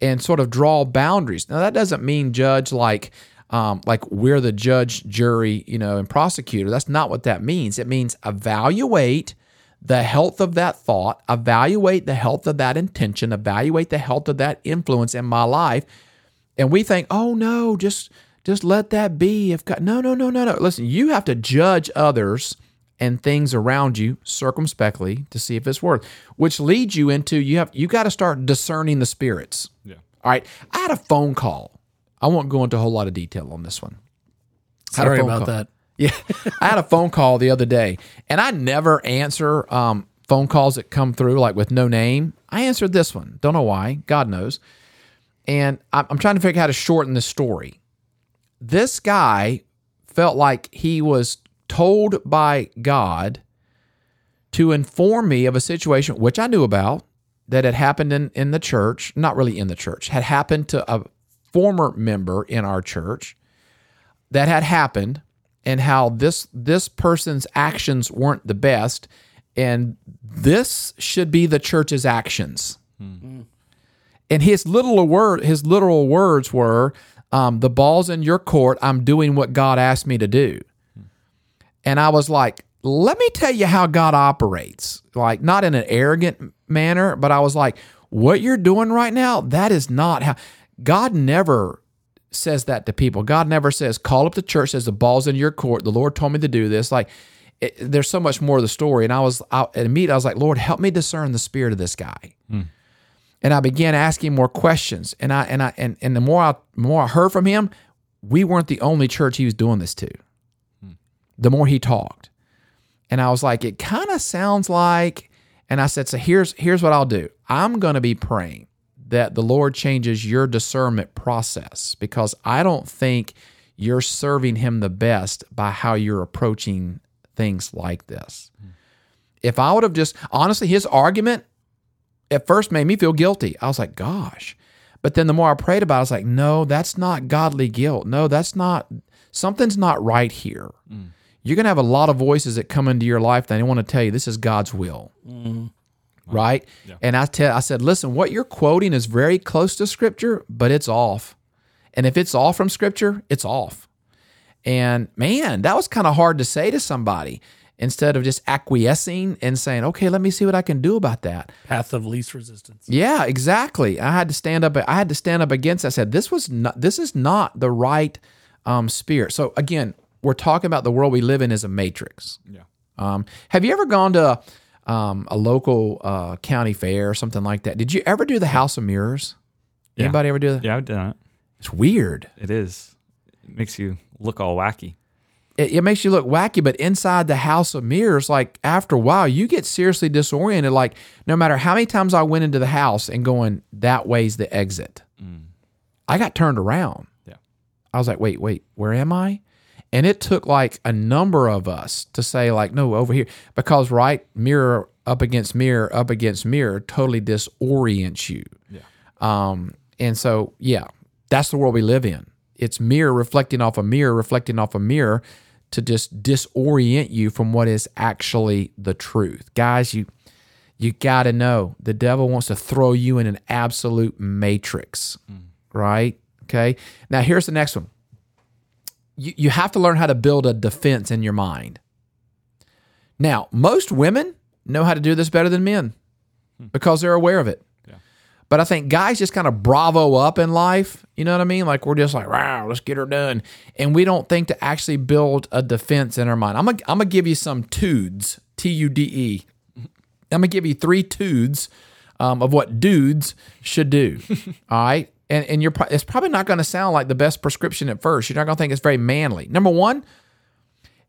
and sort of draw boundaries. Now, that doesn't mean judge like, um, like we're the judge, jury, you know, and prosecutor. That's not what that means. It means evaluate the health of that thought, evaluate the health of that intention, evaluate the health of that influence in my life. And we think, oh no, just Just let that be. If God, no, no, no, no, no. Listen, you have to judge others and things around you circumspectly to see if it's worth. Which leads you into you have you got to start discerning the spirits. Yeah. All right. I had a phone call. I won't go into a whole lot of detail on this one. Sorry about call. that. Yeah, I had a phone call the other day, and I never answer um, phone calls that come through like with no name. I answered this one. Don't know why. God knows. And I'm trying to figure out how to shorten this story. This guy felt like he was told by God to inform me of a situation, which I knew about, that had happened in, in the church, not really in the church, had happened to a former member in our church that had happened, and how this this person's actions weren't the best, and this should be the church's actions. Mm-hmm. And his literal word, his literal words were, um, "The ball's in your court. I'm doing what God asked me to do." Mm-hmm. And I was like, "Let me tell you how God operates." Like, not in an arrogant manner, but I was like, "What you're doing right now, that is not how God never." says that to people. God never says, call up the church, says the ball's in your court. The Lord told me to do this. Like, it, there's so much more of the story. And I was out at a meet, I was like, Lord, help me discern the spirit of this guy. Mm. And I began asking more questions. And I and I and, and the more I more I heard from him, we weren't the only church he was doing this to. Mm. The more he talked. And I was like, it kind of sounds like, and I said, so here's here's what I'll do. I'm going to be praying that the Lord changes your discernment process, because I don't think you're serving Him the best by how you're approaching things like this. Mm. If I would have just, honestly, his argument at first made me feel guilty. I was like, gosh. But then the more I prayed about it, I was like, no, that's not godly guilt. No, that's not, something's not right here. Mm. You're going to have a lot of voices that come into your life that they want to tell you this is God's will. Mm. Right? Yeah. And I te- I said, listen, what you're quoting is very close to Scripture, but it's off. And if it's off from Scripture, it's off. And man, that was kind of hard to say to somebody instead of just acquiescing and saying, okay, let me see what I can do about that. Path of least resistance. Yeah, exactly. I had to stand up. I had to stand up against it. I said, this was not, this is not the right um, spirit. So again, we're talking about the world we live in is a matrix. Yeah. Um, have you ever gone to a, Um, a local uh, county fair or something like that? Did you ever do the House of Mirrors? Yeah. Anybody ever do that? Yeah, I've done it. It's weird. It is. It makes you look all wacky. It, it makes you look wacky, but inside the House of Mirrors, like after a while, you get seriously disoriented. Like no matter how many times I went into the house and going, that way's the exit, mm. I got turned around. Yeah, I was like, wait, wait, where am I? And it took like a number of us to say like, no, over here. Because, right, mirror up against mirror, up against mirror, totally disorients you. Yeah. Um, and so, yeah, that's the world we live in. It's mirror reflecting off a mirror, reflecting off a mirror to just disorient you from what is actually the truth. Guys, you you got to know the devil wants to throw you in an absolute matrix, mm. right? Okay. Now, here's the next one. You you have to learn how to build a defense in your mind. Now, most women know how to do this better than men because they're aware of it. Yeah. But I think guys just kind of bravo up in life. You know what I mean? Like we're just like, wow, let's get her done. And we don't think to actually build a defense in our mind. I'm going I'm to give you some tudes, T U D E. I'm going to give you three tudes um, of what dudes should do. All right? And, and you're, it's probably not going to sound like the best prescription at first. You're not going to think it's very manly. Number one,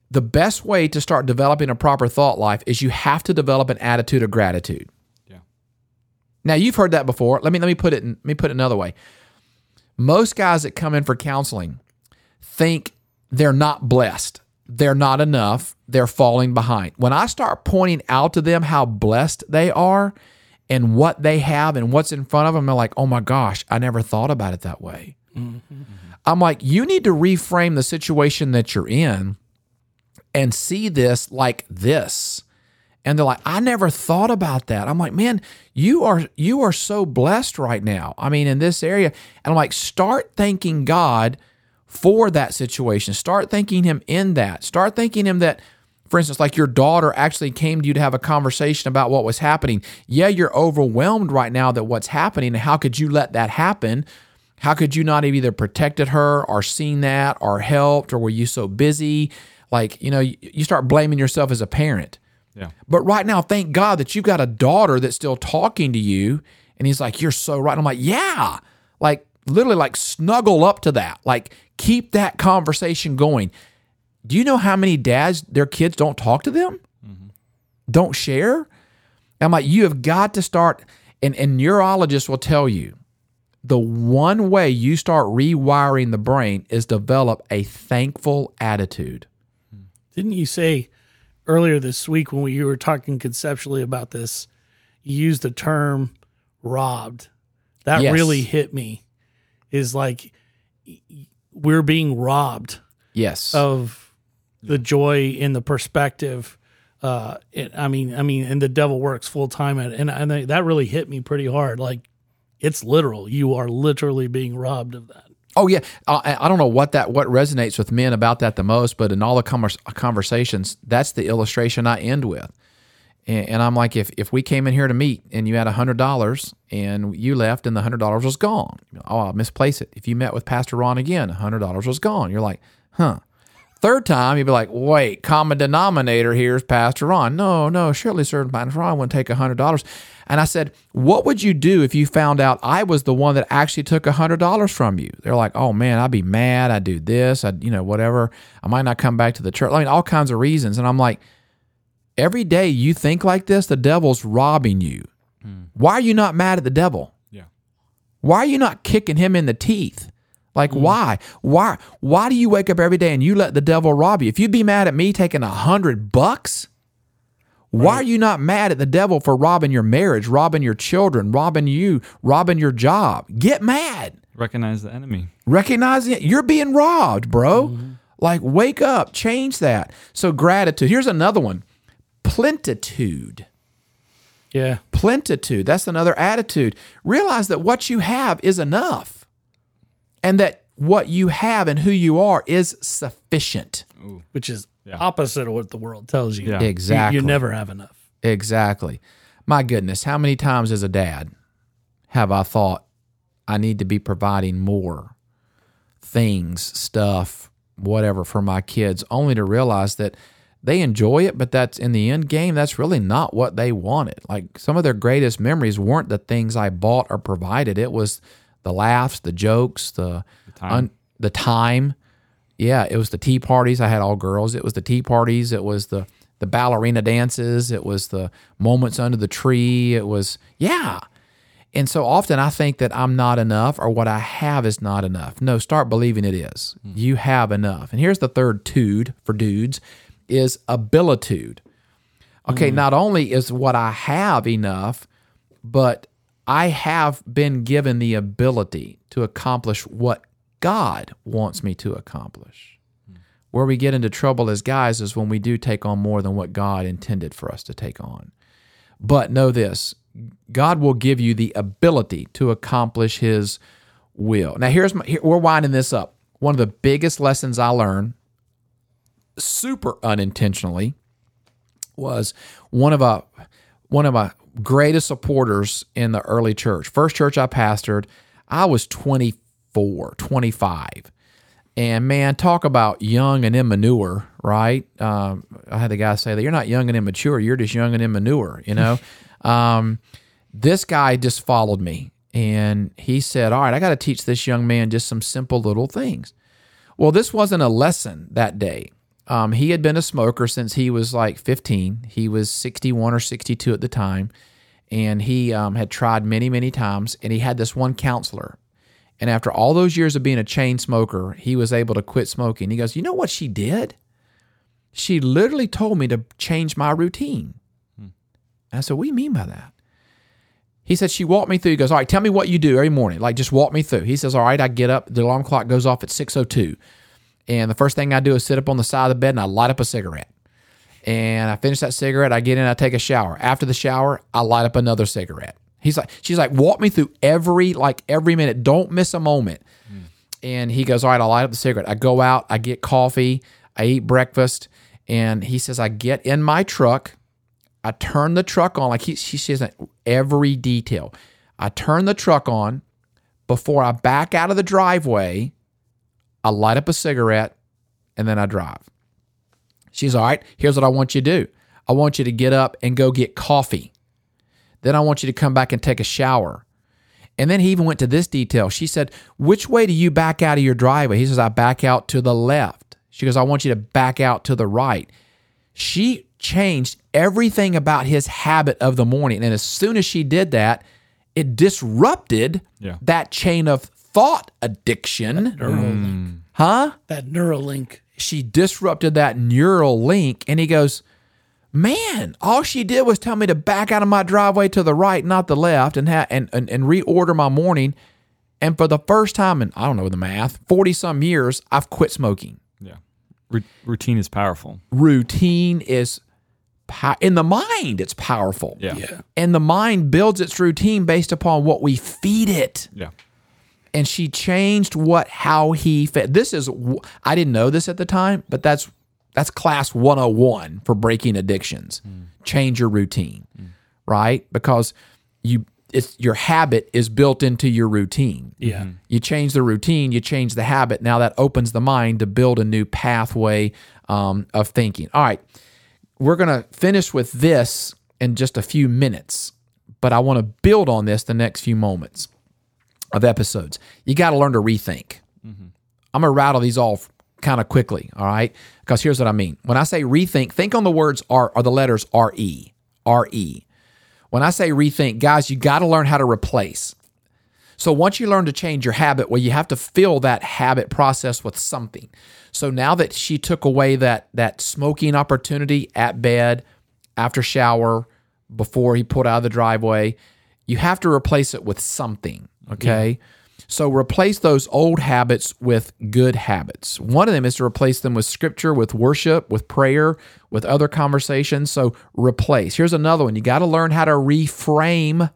the best way to start developing a proper thought life is you have to develop an attitude of gratitude. Yeah. Now you've heard that before. Let me let me put it in, let me put it another way. Most guys that come in for counseling think they're not blessed. They're not enough. They're falling behind. When I start pointing out to them how blessed they are, and what they have and what's in front of them, they're like, oh my gosh, I never thought about it that way. Mm-hmm. I'm like, you need to reframe the situation that you're in and see this like this. And they're like, I never thought about that. I'm like, man, you are you are so blessed right now. I mean, in this area. And I'm like, start thanking God for that situation. Start thanking Him in that. Start thanking Him that, for instance, like your daughter actually came to you to have a conversation about what was happening. Yeah, you're overwhelmed right now that what's happening, and how could you let that happen? How could you not have either protected her or seen that or helped, or were you so busy? Like, you know, you start blaming yourself as a parent. Yeah. But right now, thank God that you've got a daughter that's still talking to you. And he's like, you're so right. And I'm like, yeah, like literally like snuggle up to that. Like keep that conversation going. Do you know how many dads, their kids don't talk to them? Mm-hmm. Don't share? And I'm like, you have got to start, and, and neurologists will tell you, the one way you start rewiring the brain is develop a thankful attitude. Didn't you say earlier this week when we, you were talking conceptually about this, you used the term robbed? That yes. really hit me, is like we're being robbed yes. of the joy and the perspective. Uh, it, I mean, I mean, and the devil works full time at it. And, and that really hit me pretty hard. Like it's literal. You are literally being robbed of that. Oh yeah, I, I don't know what that what resonates with men about that the most, but in all the com- conversations, that's the illustration I end with. And, and I'm like, if if we came in here to meet and you had one hundred dollars and you left and the one hundred dollars was gone, oh, I'll misplace it. If you met with Pastor Ron again, one hundred dollars was gone. You're like, huh. Third time, you'd be like, wait, common denominator here is Pastor Ron. No, no, surely, sir, Pastor Ron wouldn't take one hundred dollars. And I said, what would you do if you found out I was the one that actually took one hundred dollars from you? They're like, oh, man, I'd be mad. I'd do this. I'd, you know, whatever. I might not come back to the church. I mean, all kinds of reasons. And I'm like, every day you think like this, the devil's robbing you. Hmm. Why are you not mad at the devil? Yeah. Why are you not kicking him in the teeth? Like, mm. why? Why Why do you wake up every day and you let the devil rob you? If you'd be mad at me taking a hundred bucks, right. why are you not mad at the devil for robbing your marriage, robbing your children, robbing you, robbing your job? Get mad. Recognize the enemy. Recognize it. You're being robbed, bro. Mm-hmm. Like, wake up. Change that. So gratitude. Here's another one. Plentitude. Yeah. Plentitude. That's another attitude. Realize that what you have is enough. And that what you have and who you are is sufficient. Ooh. Which is yeah. opposite of what the world tells you. Yeah. Exactly. You, you never have enough. Exactly. My goodness, how many times as a dad have I thought I need to be providing more things, stuff, whatever for my kids, only to realize that they enjoy it, but that's in the end game, that's really not what they wanted. Like some of their greatest memories weren't the things I bought or provided. It was the laughs, the jokes, the the time. Un, the time. Yeah, it was the tea parties. I had all girls. It was the tea parties. It was the, the ballerina dances. It was the moments under the tree. It was, yeah. And so often I think that I'm not enough or what I have is not enough. No, start believing it is. Mm. You have enough. And here's the third tude for dudes is abilitude. Okay, mm. not only is what I have enough, but I have been given the ability to accomplish what God wants me to accomplish. Where we get into trouble as guys is when we do take on more than what God intended for us to take on. But know this, God will give you the ability to accomplish His will. Now, here's my, here, we're winding this up. One of the biggest lessons I learned, super unintentionally, was one of a one of my greatest supporters in the early church. First church I pastored, I was twenty-four, twenty-five. And man, talk about young and immature, right? Um, I had the guy say that you're not young and immature, you're just young and immature, you know? um, this guy just followed me and he said, all right, I got to teach this young man just some simple little things. Well, this wasn't a lesson that day. Um, he had been a smoker since he was like fifteen. He was sixty-one or sixty-two at the time, and he um, had tried many, many times, and he had this one counselor. And after all those years of being a chain smoker, he was able to quit smoking. He goes, you know what she did? She literally told me to change my routine. Hmm. I said, what do you mean by that? He said, she walked me through. He goes, all right, tell me what you do every morning. Like, just walk me through. He says, all right, I get up. The alarm clock goes off at six oh two. And the first thing I do is sit up on the side of the bed and I light up a cigarette. And I finish that cigarette, I get in, I take a shower. After the shower, I light up another cigarette. He's like, she's like, walk me through every, like every minute. Don't miss a moment. Mm. And he goes, all right, I'll light up the cigarette. I go out, I get coffee, I eat breakfast. And he says, I get in my truck. I turn the truck on. Like he, she says, every detail. I turn the truck on, before I back out of the driveway, I light up a cigarette, and then I drive. She's all right, here's what I want you to do. I want you to get up and go get coffee. Then I want you to come back and take a shower. And then he even went to this detail. She said, which way do you back out of your driveway? He says, I back out to the left. She goes, I want you to back out to the right. She changed everything about his habit of the morning. And as soon as she did that, it disrupted yeah. that chain of thought addiction. That Neuralink. Huh? That Neuralink. She disrupted that neural link. And he goes, man, all she did was tell me to back out of my driveway to the right, not the left, and ha- and, and and reorder my morning. And for the first time in, I don't know the math, forty-some years, I've quit smoking. Yeah. R- routine is powerful. Routine is pow- in the mind, it's powerful. Yeah. yeah. And the mind builds its routine based upon what we feed it. Yeah. And she changed what how he fed. This is, I didn't know this at the time, but that's That's class one oh one for breaking addictions. Mm. Change your routine, mm. right? Because you it's your habit is built into your routine. Yeah. You change the routine, you change the habit. Now that opens the mind to build a new pathway um, of thinking. All right, we're going to finish with this in just a few minutes, but I want to build on this the next few moments of episodes. You got to learn to rethink. Mm-hmm. I'm going to rattle these off kind of quickly, all right? Because here's what I mean. When I say rethink, think on the words R or the letters R E, R E. When I say rethink, guys, you got to learn how to replace. So once you learn to change your habit, well, you have to fill that habit process with something. So now that she took away that that smoking opportunity at bed, after shower, before he pulled out of the driveway, you have to replace it with something, okay? Yeah. So replace those old habits with good habits. One of them is to replace them with scripture, with worship, with prayer, with other conversations. So replace. Here's another one. You got to learn how to reframe.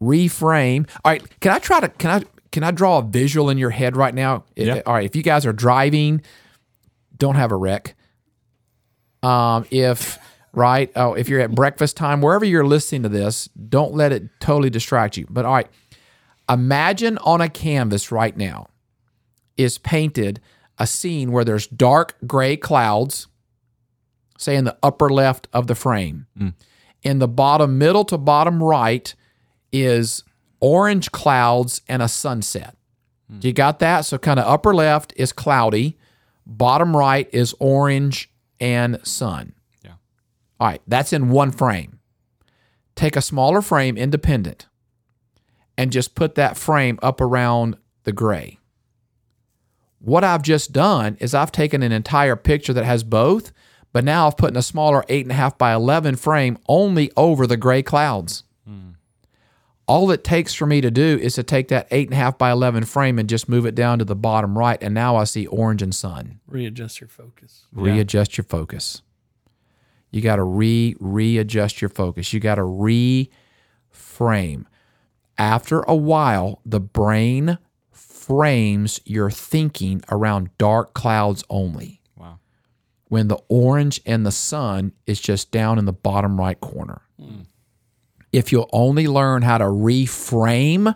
Reframe. All right. Can I try to can I can I draw a visual in your head right now? Yeah. All right. If you guys are driving, don't have a wreck. Um. If right. Oh, if you're at breakfast time, wherever you're listening to this, don't let it totally distract you. But all right. Imagine on a canvas right now is painted a scene where there's dark gray clouds, say in the upper left of the frame. Mm. In the bottom middle to bottom right is orange clouds and a sunset. Mm. You got that? So kind of upper left is cloudy, bottom right is orange and sun. Yeah. All right, that's in one frame. Take a smaller frame, independent, and just put that frame up around the gray. What I've just done is I've taken an entire picture that has both, but now I've put in a smaller eight and a half by eleven frame only over the gray clouds. Mm. All it takes for me to do is to take that eight and a half by eleven frame and just move it down to the bottom right, and now I see orange and sun. Readjust your focus. Readjust yeah. your focus. You got to re readjust your focus. You got to reframe. After a while, the brain frames your thinking around dark clouds only. Wow. When the orange and the sun is just down in the bottom right corner. Mm. If you'll only learn how to reframe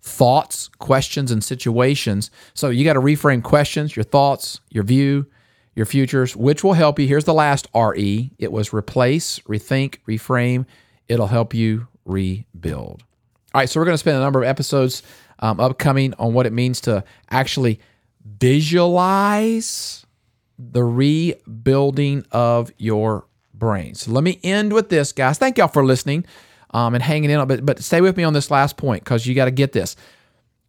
thoughts, questions, and situations. So you got to reframe questions, your thoughts, your view, your futures, which will help you. Here's the last R E. It was replace, rethink, reframe. It'll help you rebuild. All right, so we're going to spend a number of episodes um, upcoming on what it means to actually visualize the rebuilding of your brain. So let me end with this, guys. Thank y'all for listening um, and hanging in. But, but stay with me on this last point, because you got to get this.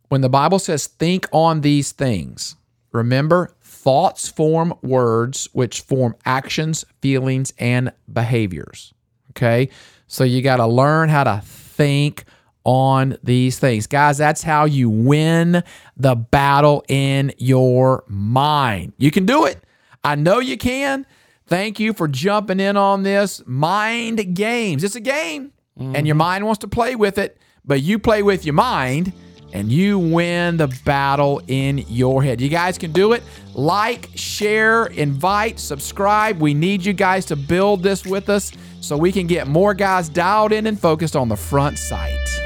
When the Bible says think on these things, remember, thoughts form words, which form actions, feelings, and behaviors. Okay? So you got to learn how to think on these things. Guys, that's how you win the battle in your mind. You can do it. I know you can. Thank you for jumping in on this. Mind games. It's a game, mm-hmm. and your mind wants to play with it, but you play with your mind, and you win the battle in your head. You guys can do it. Like, share, invite, subscribe. We need you guys to build this with us so we can get more guys dialed in and focused on the front sight.